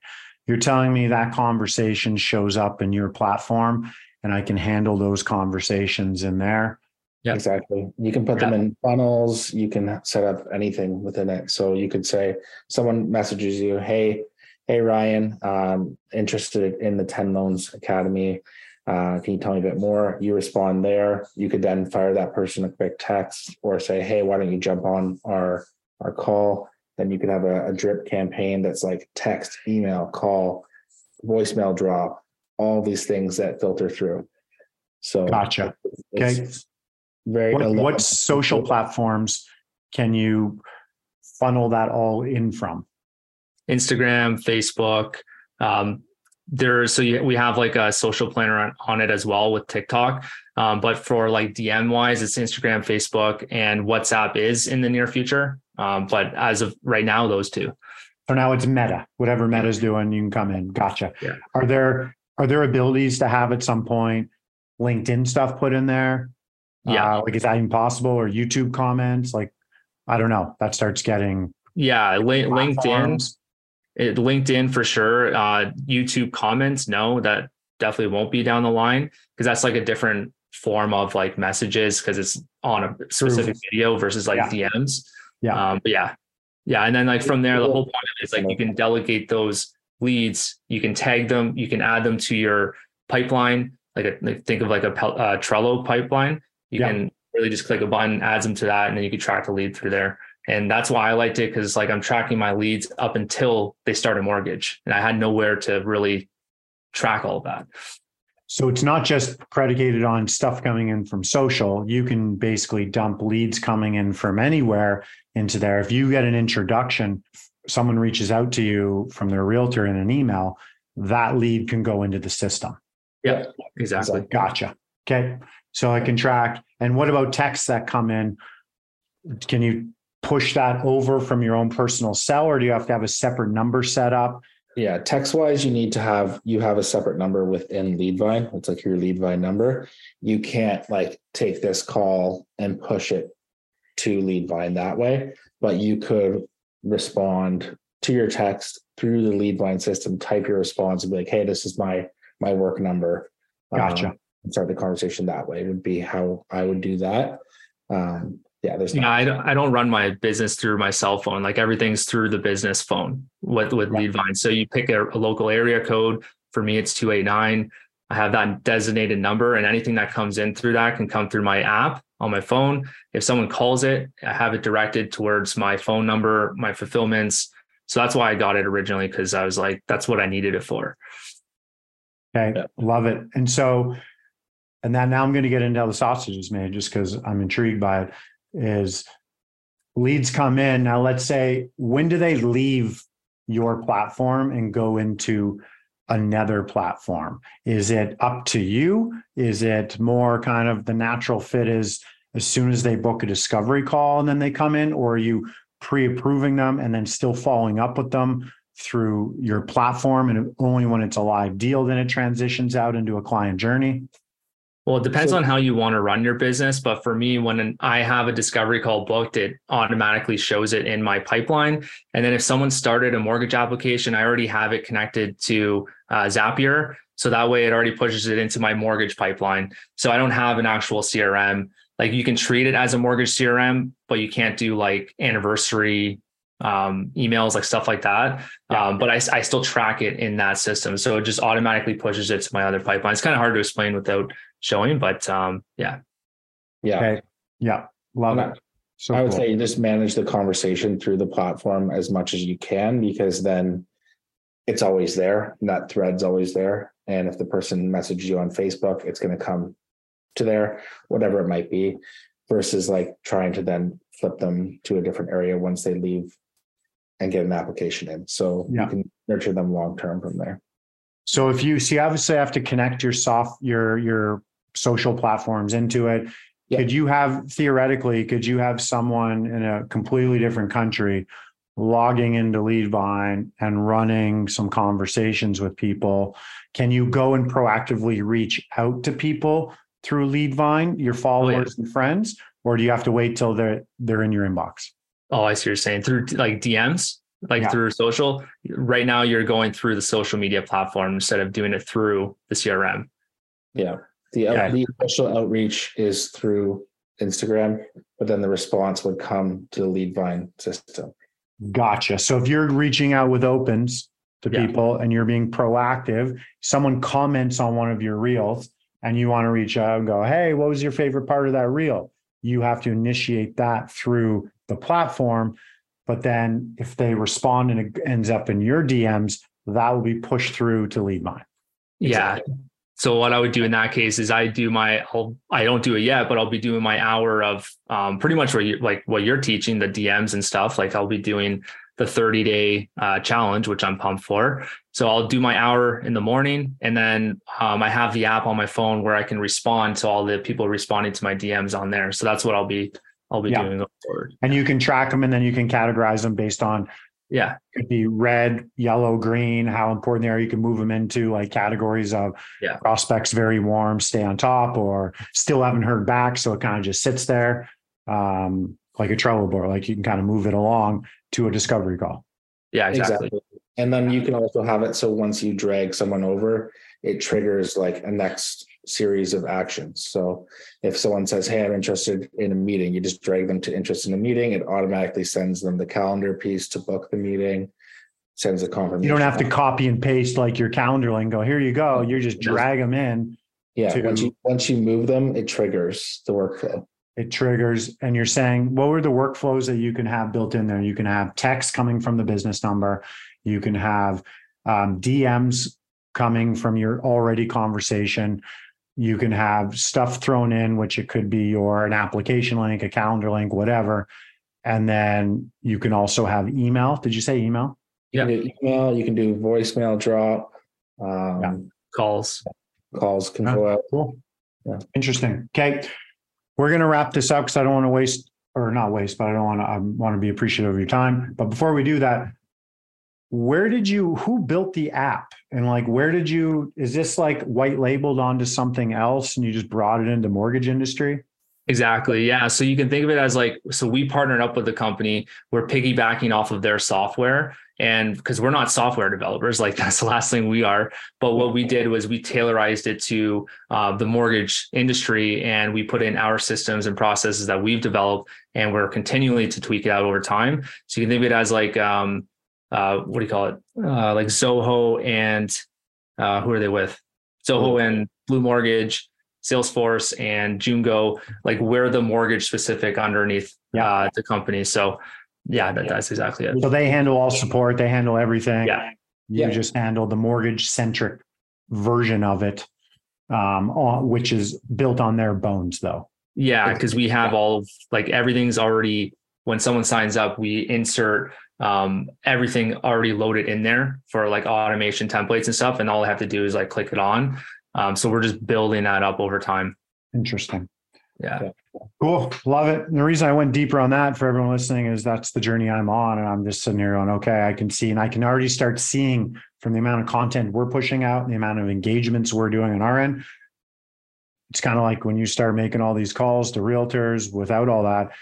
you're telling me that conversation shows up in your platform and I can handle those conversations in there? Yeah, exactly. You can put them in funnels. You can set up anything within it. So you could say someone messages you, hey, Ryan, interested in the 10 Loans Academy. Can you tell me a bit more? You respond there. You could then fire that person a quick text or say, hey, why don't you jump on our call? Then you could have a drip campaign that's like text, email, call, voicemail drop, all these things that filter through. So gotcha. Okay. What social platforms can you funnel that all in from? Instagram, Facebook, we have like a social planner on it as well with TikTok. But for like DM wise, it's Instagram, Facebook, and WhatsApp is in the near future. But as of right now, those two. For now, it's Meta. Whatever Meta's doing, you can come in. Gotcha. Yeah. Are there abilities to have at some point LinkedIn stuff put in there? Yeah. Like, is that even possible? Or YouTube comments? Like, I don't know. That starts getting. Yeah. LinkedIn for sure. YouTube comments. No, that definitely won't be down the line, because that's like a different form of like messages, because it's on a specific video versus like DMs. Yeah. But yeah. And then like from there, the whole point of it is like, you can delegate those leads, you can tag them, you can add them to your pipeline. Like think of like a Trello pipeline. You can really just click a button, adds them to that, and then you can track the lead through there. And that's why I liked it, because like I'm tracking my leads up until they start a mortgage, and I had nowhere to really track all of that. So it's not just predicated on stuff coming in from social. You can basically dump leads coming in from anywhere into there. If you get an introduction, someone reaches out to you from their realtor in an email, that lead can go into the system. Yeah, exactly. So, gotcha. Okay. So I can track. And what about texts that come in? Can you push that over from your own personal cell, or do you have to have a separate number set up? Yeah, text wise, you need to have a separate number within Leadvine. It's like your Leadvine number. You can't like take this call and push it to Leadvine that way, but you could respond to your text through the Leadvine system, type your response and be like, hey, this is my work number. Gotcha. And start the conversation that way would be how I would do that. I don't run my business through my cell phone. Like everything's through the business phone with Leadvine. So you pick a local area code. For me, it's 289. I have that designated number, and anything that comes in through that can come through my app on my phone. If someone calls it, I have it directed towards my phone number, my fulfillments. So that's why I got it originally, because I was like, that's what I needed it for. Okay. Yeah. Love it. And then now I'm going to get into how the sausage is made, just because I'm intrigued by it. Is leads come in. Now let's say, when do they leave your platform and go into another platform? Is it up to you? Is it more kind of the natural fit is as soon as they book a discovery call and then they come in, or are you pre-approving them and then still following up with them through your platform, and only when it's a live deal, then it transitions out into a client journey? Well, it depends on how you want to run your business. But for me, when I have a discovery call booked, it automatically shows it in my pipeline. And then if someone started a mortgage application, I already have it connected to Zapier. So that way it already pushes it into my mortgage pipeline. So I don't have an actual CRM. Like, you can treat it as a mortgage CRM, but you can't do like anniversary emails, like stuff like that. But I still track it in that system. So it just automatically pushes it to my other pipeline. It's kind of hard to explain without showing, but love it. So I would say you just manage the conversation through the platform as much as you can, because then it's always there, and that thread's always there. And if the person messages you on Facebook, it's going to come to there, whatever it might be, versus like trying to then flip them to a different area once they leave and get an application in. So you can nurture them long term from there. So if you see, obviously, have to connect your social platforms into it. Yeah. Could you have someone in a completely different country logging into Leadvine and running some conversations with people? Can you go and proactively reach out to people through Leadvine, your followers and friends, or do you have to wait till they're in your inbox? Oh, I see what you're saying, through like DMs, through social. Right now, you're going through the social media platform instead of doing it through the CRM. Yeah. The official outreach is through Instagram, but then the response would come to the Leadvine system. Gotcha. So if you're reaching out with opens to people and you're being proactive, someone comments on one of your reels and you want to reach out and go, hey, what was your favorite part of that reel? You have to initiate that through the platform. But then if they respond and it ends up in your DMs, that will be pushed through to Leadvine. Exactly. Yeah. So what I would do in that case is I don't do it yet, but I'll be doing my hour of pretty much what you're teaching, the DMs and stuff. Like I'll be doing the 30-day challenge, which I'm pumped for. So I'll do my hour in the morning, and then I have the app on my phone where I can respond to all the people responding to my DMs on there. So that's what I'll be doing going forward. And you can track them, and then you can categorize them based on, could be red, yellow, green, how important they are. You can move them into like categories of prospects, very warm, stay on top, or still haven't heard back. So it kind of just sits there like a Trello board, like you can kind of move it along to a discovery call. Yeah, exactly. And then you can also have it so once you drag someone over, it triggers like a next series of actions. So if someone says, hey, I'm interested in a meeting, you just drag them to interest in a meeting. It automatically sends them the calendar piece to book the meeting, sends a confirmation. You don't have to copy and paste like your calendar and go, here you go. You just drag them in. Yeah. Once you move them, it triggers the workflow. It triggers. And you're saying, what were the workflows that you can have built in there? You can have text coming from the business number. You can have DMs coming from your already conversation. You can have stuff thrown in, which it could be an application link, a calendar link, whatever. And then you can also have email. Did you say email? Yeah. You can do email, you can do voicemail drop. Calls. Calls can go out. Cool. Yeah. Interesting. Okay. We're going to wrap this up because I don't want to I want to be appreciative of your time. But before we do that, who built the app? And like, is this like white labeled onto something else and you just brought it into mortgage industry? Exactly. Yeah. So you can think of it as like, so we partnered up with the company, we're piggybacking off of their software. And cause we're not software developers, like that's the last thing we are. But what we did was we tailorized it to the mortgage industry, and we put in our systems and processes that we've developed, and we're continually to tweak it out over time. So you can think of it as like, like Zoho and who are they with? Zoho and Blue Mortgage, Salesforce and Jungo, like we're the mortgage specific underneath the company. So that's exactly it. So they handle all support. They handle everything. Yeah. You just handle the mortgage centric version of it, which is built on their bones though. Yeah. Cause we have everything's already, when someone signs up, we insert everything already loaded in there for like automation templates and stuff. And all I have to do is like click it on. So we're just building that up over time. Interesting. Yeah. Cool. Love it. And the reason I went deeper on that for everyone listening is that's the journey I'm on. And I'm just sitting here going, okay, I can already start seeing from the amount of content we're pushing out and the amount of engagements we're doing on our end. It's kind of like when you start making all these calls to realtors without all that,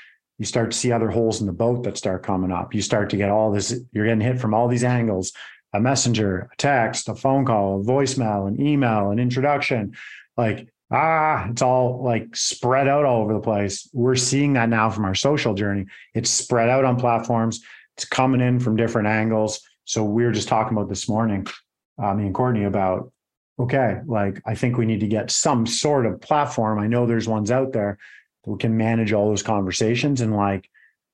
you start to see other holes in the boat that start coming up. You start to get all this, you're getting hit from all these angles, a messenger, a text, a phone call, a voicemail, an email, an introduction. Like, it's all like spread out all over the place. We're seeing that now from our social journey. It's spread out on platforms. It's coming in from different angles. So we were just talking about this morning, me and Courtney, about, I think we need to get some sort of platform. I know there's ones out there that we can manage all those conversations and like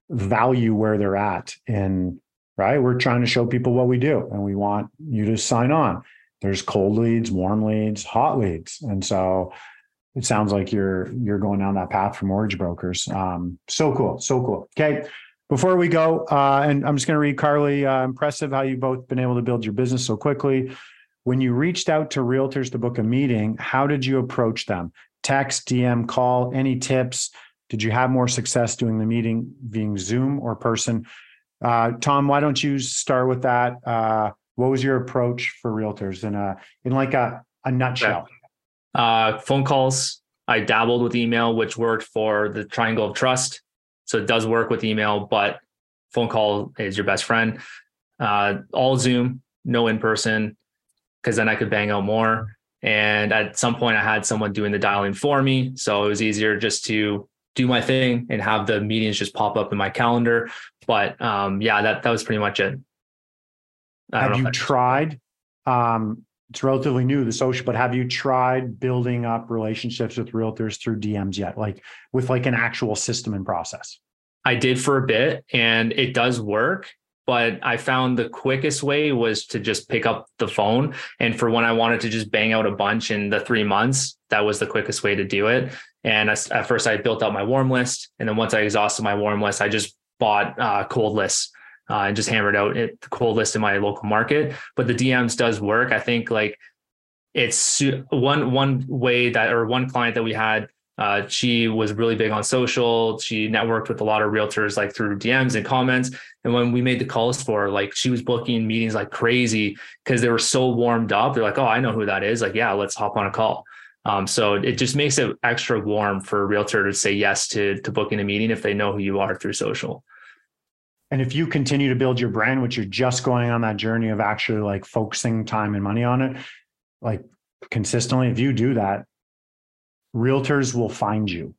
value where they're at. And right, we're trying to show people what we do, and we want you to sign on. There's cold leads, warm leads, hot leads. And so it sounds like you're going down that path for mortgage brokers. So cool. Okay. Before we go, and I'm just going to read Carly, impressive how you've both been able to build your business so quickly. When you reached out to realtors to book a meeting, how did you approach them? Text, DM, call, any tips? Did you have more success doing the meeting via Zoom or person? Tom, why don't you start with that? What was your approach for realtors in a nutshell? Phone calls. I dabbled with email, which worked for the triangle of trust. So it does work with email, but phone call is your best friend. All Zoom, no in-person, because then I could bang out more. And at some point I had someone doing the dialing for me. So it was easier just to do my thing and have the meetings just pop up in my calendar. But that was pretty much it. Have you tried, it's relatively new, the social, but have you tried building up relationships with realtors through DMs yet? Like with like an actual system and process? I did for a bit, and it does work, but I found the quickest way was to just pick up the phone. And for when I wanted to just bang out a bunch in the 3 months, that was the quickest way to do it. And at first I built out my warm list. And then once I exhausted my warm list, I just bought cold lists. and just hammered out the cold list in my local market. But the DMs does work. I think like it's one way that, or one client that we had, she was really big on social. She networked with a lot of realtors like through DMs and comments. And when we made the calls for her, like she was booking meetings like crazy because they were so warmed up. They're like, oh, I know who that is. Like, yeah, let's hop on a call. So it just makes it extra warm for a realtor to say yes to booking a meeting if they know who you are through social. And if you continue to build your brand, which you're just going on that journey of actually like focusing time and money on it, like consistently, if you do that, realtors will find you.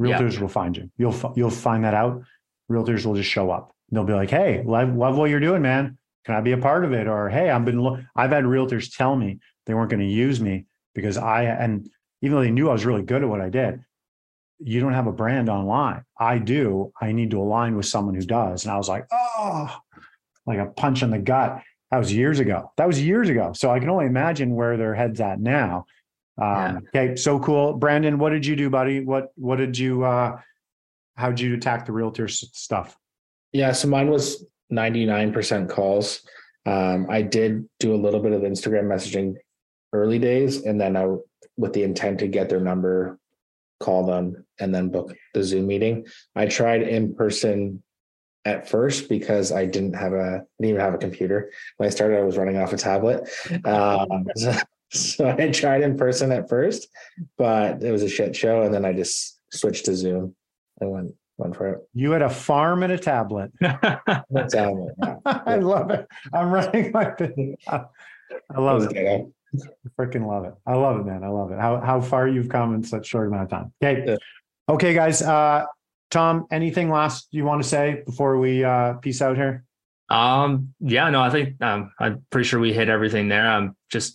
Realtors will find you. You'll find that out. Realtors will just show up. They'll be like, hey, love what you're doing, man. Can I be a part of it? Or, hey, I've had realtors tell me they weren't going to use me because and even though they knew I was really good at what I did, you don't have a brand online. I do. I need to align with someone who does. And I was like, oh, like a punch in the gut. That was years ago. So I can only imagine where their head's at now. Okay. So cool. Brandon, what did you do, buddy? What did you, how'd you attack the realtor stuff? Yeah. So mine was 99% calls. I did do a little bit of Instagram messaging early days. And then I, with the intent to get their number, call them, and then book the Zoom meeting. I tried in person at first because I didn't even have a computer. When I started, I was running off a tablet. So I tried in person at first, but it was a shit show. And then I just switched to Zoom and went for it. You had a farm and a tablet. Yeah. I love it. I'm running my business. I love it. I freaking love it. I love it, man. I love it. How far you've come in such a short amount of time. Okay. Yeah. Okay, guys. Tom, anything last you want to say before we peace out here? I think I'm pretty sure we hit everything there. I'm just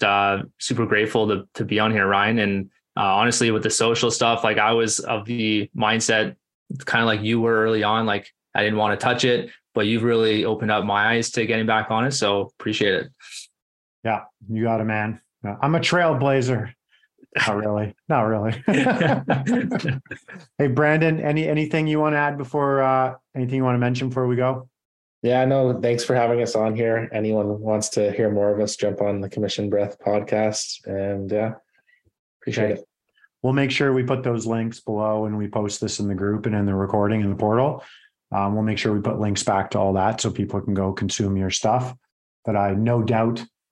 super grateful to be on here, Ryan. And honestly, with the social stuff, like I was of the mindset, kind of like you were early on, like I didn't want to touch it, but you've really opened up my eyes to getting back on it. So appreciate it. Yeah, you got it, man. I'm a trailblazer. Not really. Hey, Brandon, anything you want to add before anything you want to mention before we go? Yeah, no, thanks for having us on here. Anyone wants to hear more of us, jump on the Commission Breath podcast. And yeah, appreciate it. We'll make sure we put those links below and we post this in the group and in the recording in the portal. We'll make sure we put links back to all that so people can go consume your stuff. But I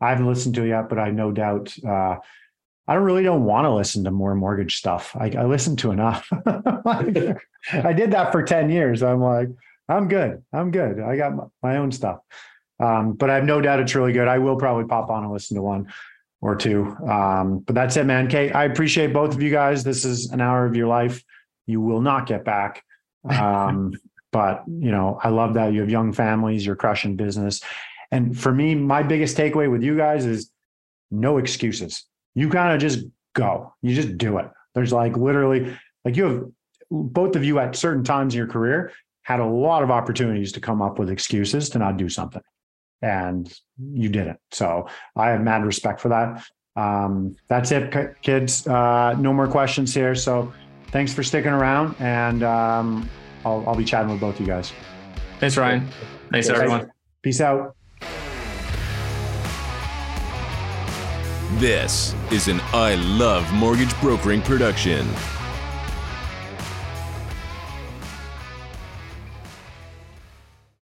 haven't listened to it yet, but I no doubt, I really don't want to listen to more mortgage stuff. I listened to enough. I did that for 10 years. I'm like, I'm good. I got my own stuff. But I have no doubt it's really good. I will probably pop on and listen to one or two. But that's it, man. Kate, I appreciate both of you guys. This is an hour of your life you will not get back. But, you know, I love that you have young families, you're crushing business. And for me, my biggest takeaway with you guys is no excuses. You kind of just go, you just do it. There's like literally, like you have, both of you at certain times in your career had a lot of opportunities to come up with excuses to not do something, and you didn't. So I have mad respect for that. That's it, kids. No more questions here. So thanks for sticking around, and I'll be chatting with both of you guys. Thanks, Ryan. Thanks, everyone. Peace out. This is an I Love Mortgage Brokering production.